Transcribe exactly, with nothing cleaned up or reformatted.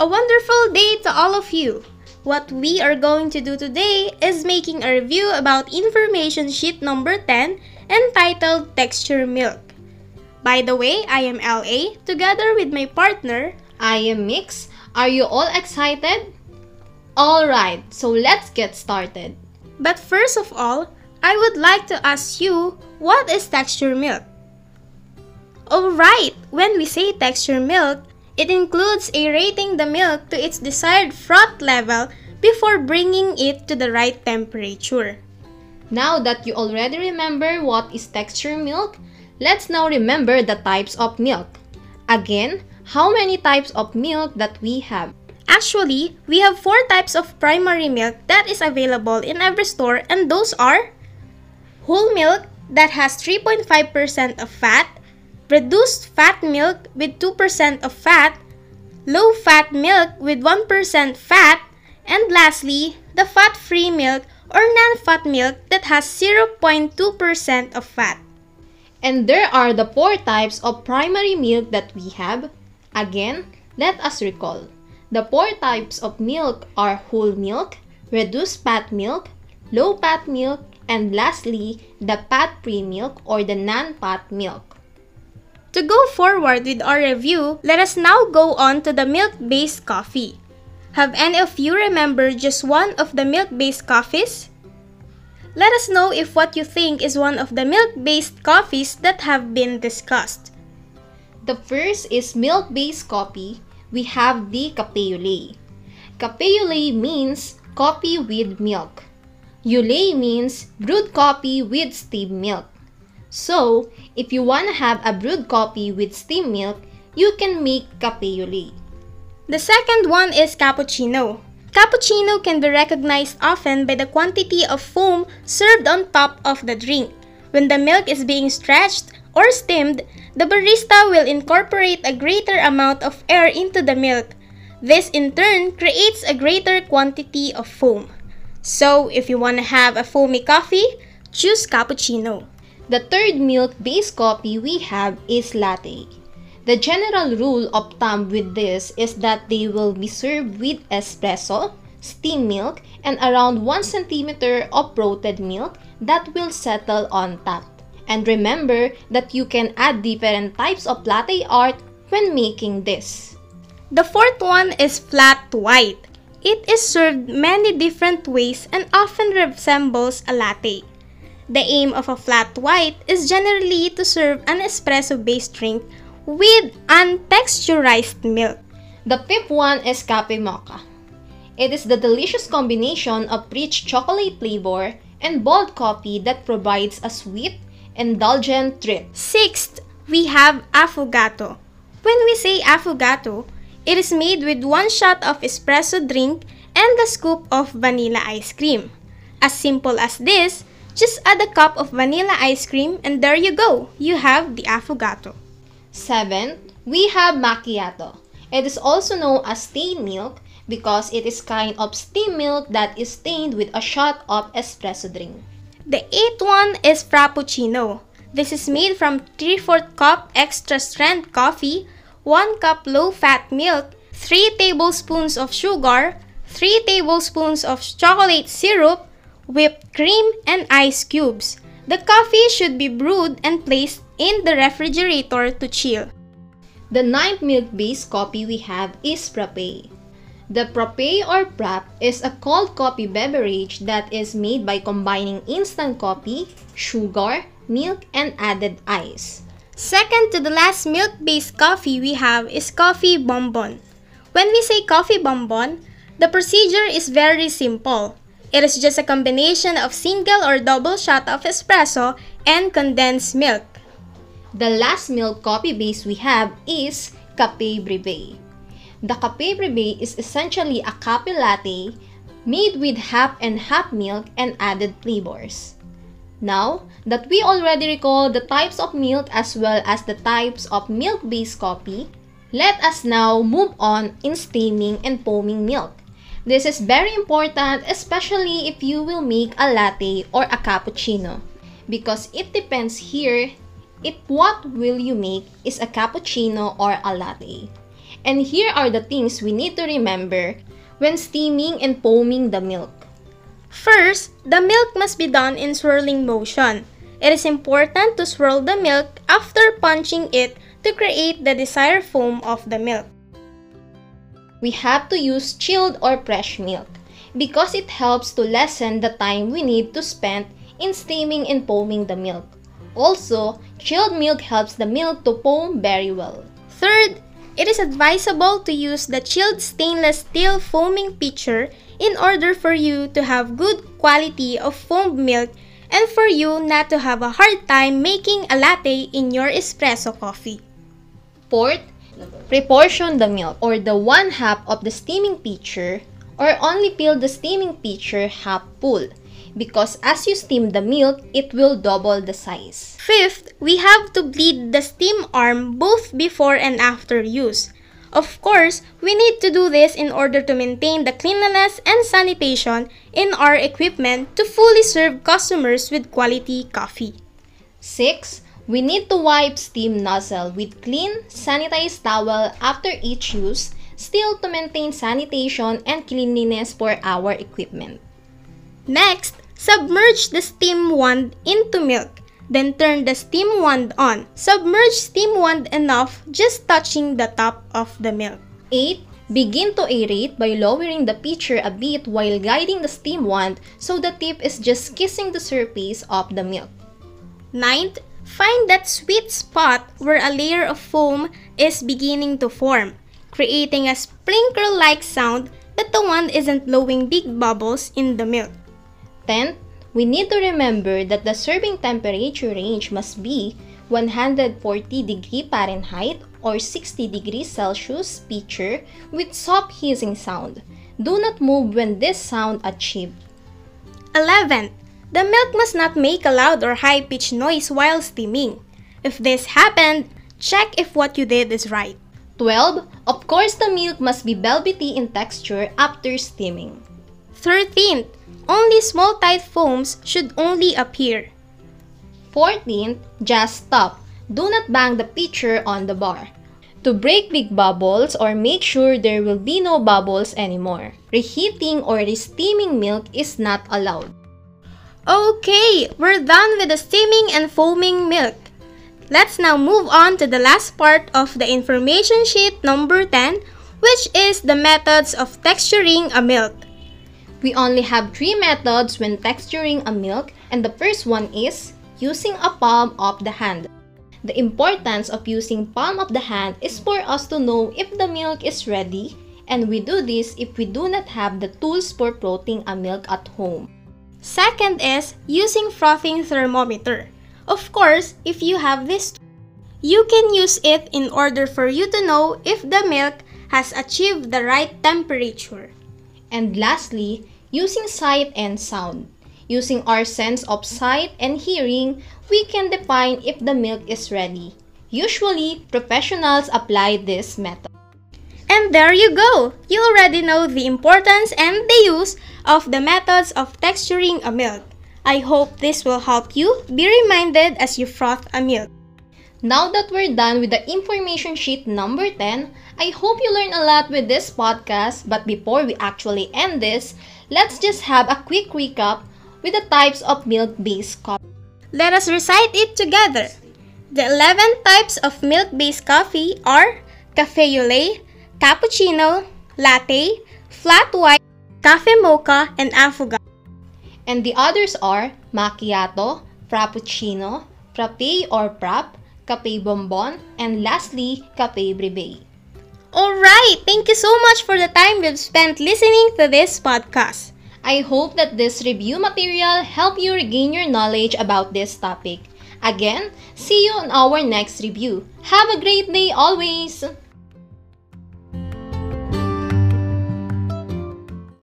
A wonderful day to all of you! What we are going to do today is making a review about information sheet number ten entitled Texture Milk. By the way, I am L A together with my partner. I am Mix. Are you all excited? Alright, so let's get started. But first of all, I would like to ask you, what is texture milk? Alright, when we say texture milk, it includes aerating the milk to its desired froth level before bringing it to the right temperature. Now that you already remember what is texture milk, let's now remember the types of milk. Again, how many types of milk that we have? Actually, we have four types of primary milk that is available in every store, and those are whole milk that has three point five percent of fat, reduced fat milk with two percent of fat, low fat milk with one percent fat, and lastly, the fat-free milk or non-fat milk that has zero point two percent of fat. And there are the four types of primary milk that we have. Again, let us recall. The four types of milk are whole milk, reduced fat milk, low fat milk, and lastly, the fat-free milk or the non-fat milk. To go forward with our review, let us now go on to the milk-based coffee. Have any of you remember just one of the milk-based coffees? Let us know if what you think is one of the milk-based coffees that have been discussed. The first is milk-based coffee. We have the Kapeule. Kapeule means coffee with milk. Ule means brewed coffee with steam milk. So, if you want to have a brewed coffee with steam milk, you can make Kapeule. The second one is cappuccino. Cappuccino can be recognized often by the quantity of foam served on top of the drink. When the milk is being stretched or steamed, the barista will incorporate a greater amount of air into the milk. This in turn creates a greater quantity of foam. So, if you want to have a foamy coffee, choose cappuccino. The third milk-based coffee we have is latte. The general rule of thumb with this is that they will be served with espresso, steam milk, and around one centimeter of frothed milk that will settle on top. And remember that you can add different types of latte art when making this. The fourth one is flat white. It is served many different ways and often resembles a latte. The aim of a flat white is generally to serve an espresso-based drink with untexturized milk. The fifth one is cafe mocha. It is the delicious combination of rich chocolate flavor and bold coffee that provides a sweet, indulgent trip. Sixth, we have affogato. When we say affogato, it is made with one shot of espresso drink and a scoop of vanilla ice cream. As simple as this, just add a cup of vanilla ice cream and there you go, you have the affogato. Seventh, we have macchiato. It is also known as steamed milk because it is kind of steamed milk that is stained with a shot of espresso drink. The eighth one is frappuccino. This is made from three fourths cup extra strength coffee, one cup low-fat milk, three tablespoons of sugar, three tablespoons of chocolate syrup, whipped cream, and ice cubes. The coffee should be brewed and placed in the refrigerator to chill. The ninth milk-based coffee we have is prope. The prope or prope is a cold coffee beverage that is made by combining instant coffee, sugar, milk, and added ice. Second to the last milk-based coffee we have is coffee bonbon. When we say coffee bonbon, the procedure is very simple. It is just a combination of single or double shot of espresso and condensed milk. The last milk coffee base we have is Café Breve. The Café Breve is essentially a cafe latte made with half and half milk and added flavors. Now that we already recall the types of milk as well as the types of milk-based coffee, let us now move on in steaming and foaming milk. This is very important, especially if you will make a latte or a cappuccino, because it depends here if what will you make is a cappuccino or a latte. And here are the things we need to remember when steaming and foaming the milk. First, the milk must be done in swirling motion. It is important to swirl the milk after punching it to create the desired foam of the milk. We have to use chilled or fresh milk because it helps to lessen the time we need to spend in steaming and foaming the milk. Also, chilled milk helps the milk to foam very well. Third, it is advisable to use the chilled stainless steel foaming pitcher in order for you to have good quality of foamed milk and for you not to have a hard time making a latte in your espresso coffee. Fourth, proportion the milk or the one half of the steaming pitcher or only fill the steaming pitcher half full because as you steam the milk, it will double the size. Fifth, we have to bleed the steam arm both before and after use. Of course, we need to do this in order to maintain the cleanliness and sanitation in our equipment to fully serve customers with quality coffee. Six, we need to wipe steam nozzle with clean, sanitized towel after each use, still to maintain sanitation and cleanliness for our equipment. Next, submerge the steam wand into milk. Then turn the steam wand on. Submerge steam wand enough, just touching the top of the milk. eight. Begin to aerate by lowering the pitcher a bit while guiding the steam wand so the tip is just kissing the surface of the milk. ninth. Find that sweet spot where a layer of foam is beginning to form, creating a sprinkle-like sound that the wand isn't blowing big bubbles in the milk. tenth. We need to remember that the serving temperature range must be one hundred forty degrees Fahrenheit or sixty degrees Celsius pitcher with soft hissing sound. Do not move when this sound achieved. eleventh. The milk must not make a loud or high-pitched noise while steaming. If this happened, check if what you did is right. twelve. Of course, the milk must be velvety in texture after steaming. thirteenth. Only small tight foams should only appear. fourteenth. Just stop. Do not bang the pitcher on the bar to break big bubbles or make sure there will be no bubbles anymore. Reheating or re-steaming milk is not allowed. Okay, we're done with the steaming and foaming milk. Let's now move on to the last part of the information sheet number ten, which is the methods of texturing a milk. We only have three methods when texturing a milk, and the first one is using a palm of the hand. The importance of using palm of the hand is for us to know if the milk is ready, and we do this if we do not have the tools for frothing a milk at home. Second is using frothing thermometer. Of course, if you have this, you can use it in order for you to know if the milk has achieved the right temperature. And lastly, using sight and sound. Using our sense of sight and hearing, we can define if the milk is ready. Usually, professionals apply this method. And there you go! You already know the importance and the use of the methods of texturing a milk. I hope this will help you be reminded as you froth a milk. Now that we're done with the information sheet number ten, I hope you learned a lot with this podcast, but before we actually end this, let's just have a quick recap with the types of milk-based coffee. Let us recite it together. The eleven types of milk-based coffee are Café au lait, cappuccino, latte, flat white, cafe mocha, and affogato. And the others are macchiato, frappuccino, frappe or prope, Café bonbon, and lastly, Café Breve. Alright, thank you so much for the time you've spent listening to this podcast. I hope that this review material helped you regain your knowledge about this topic. Again, see you on our next review. Have a great day always!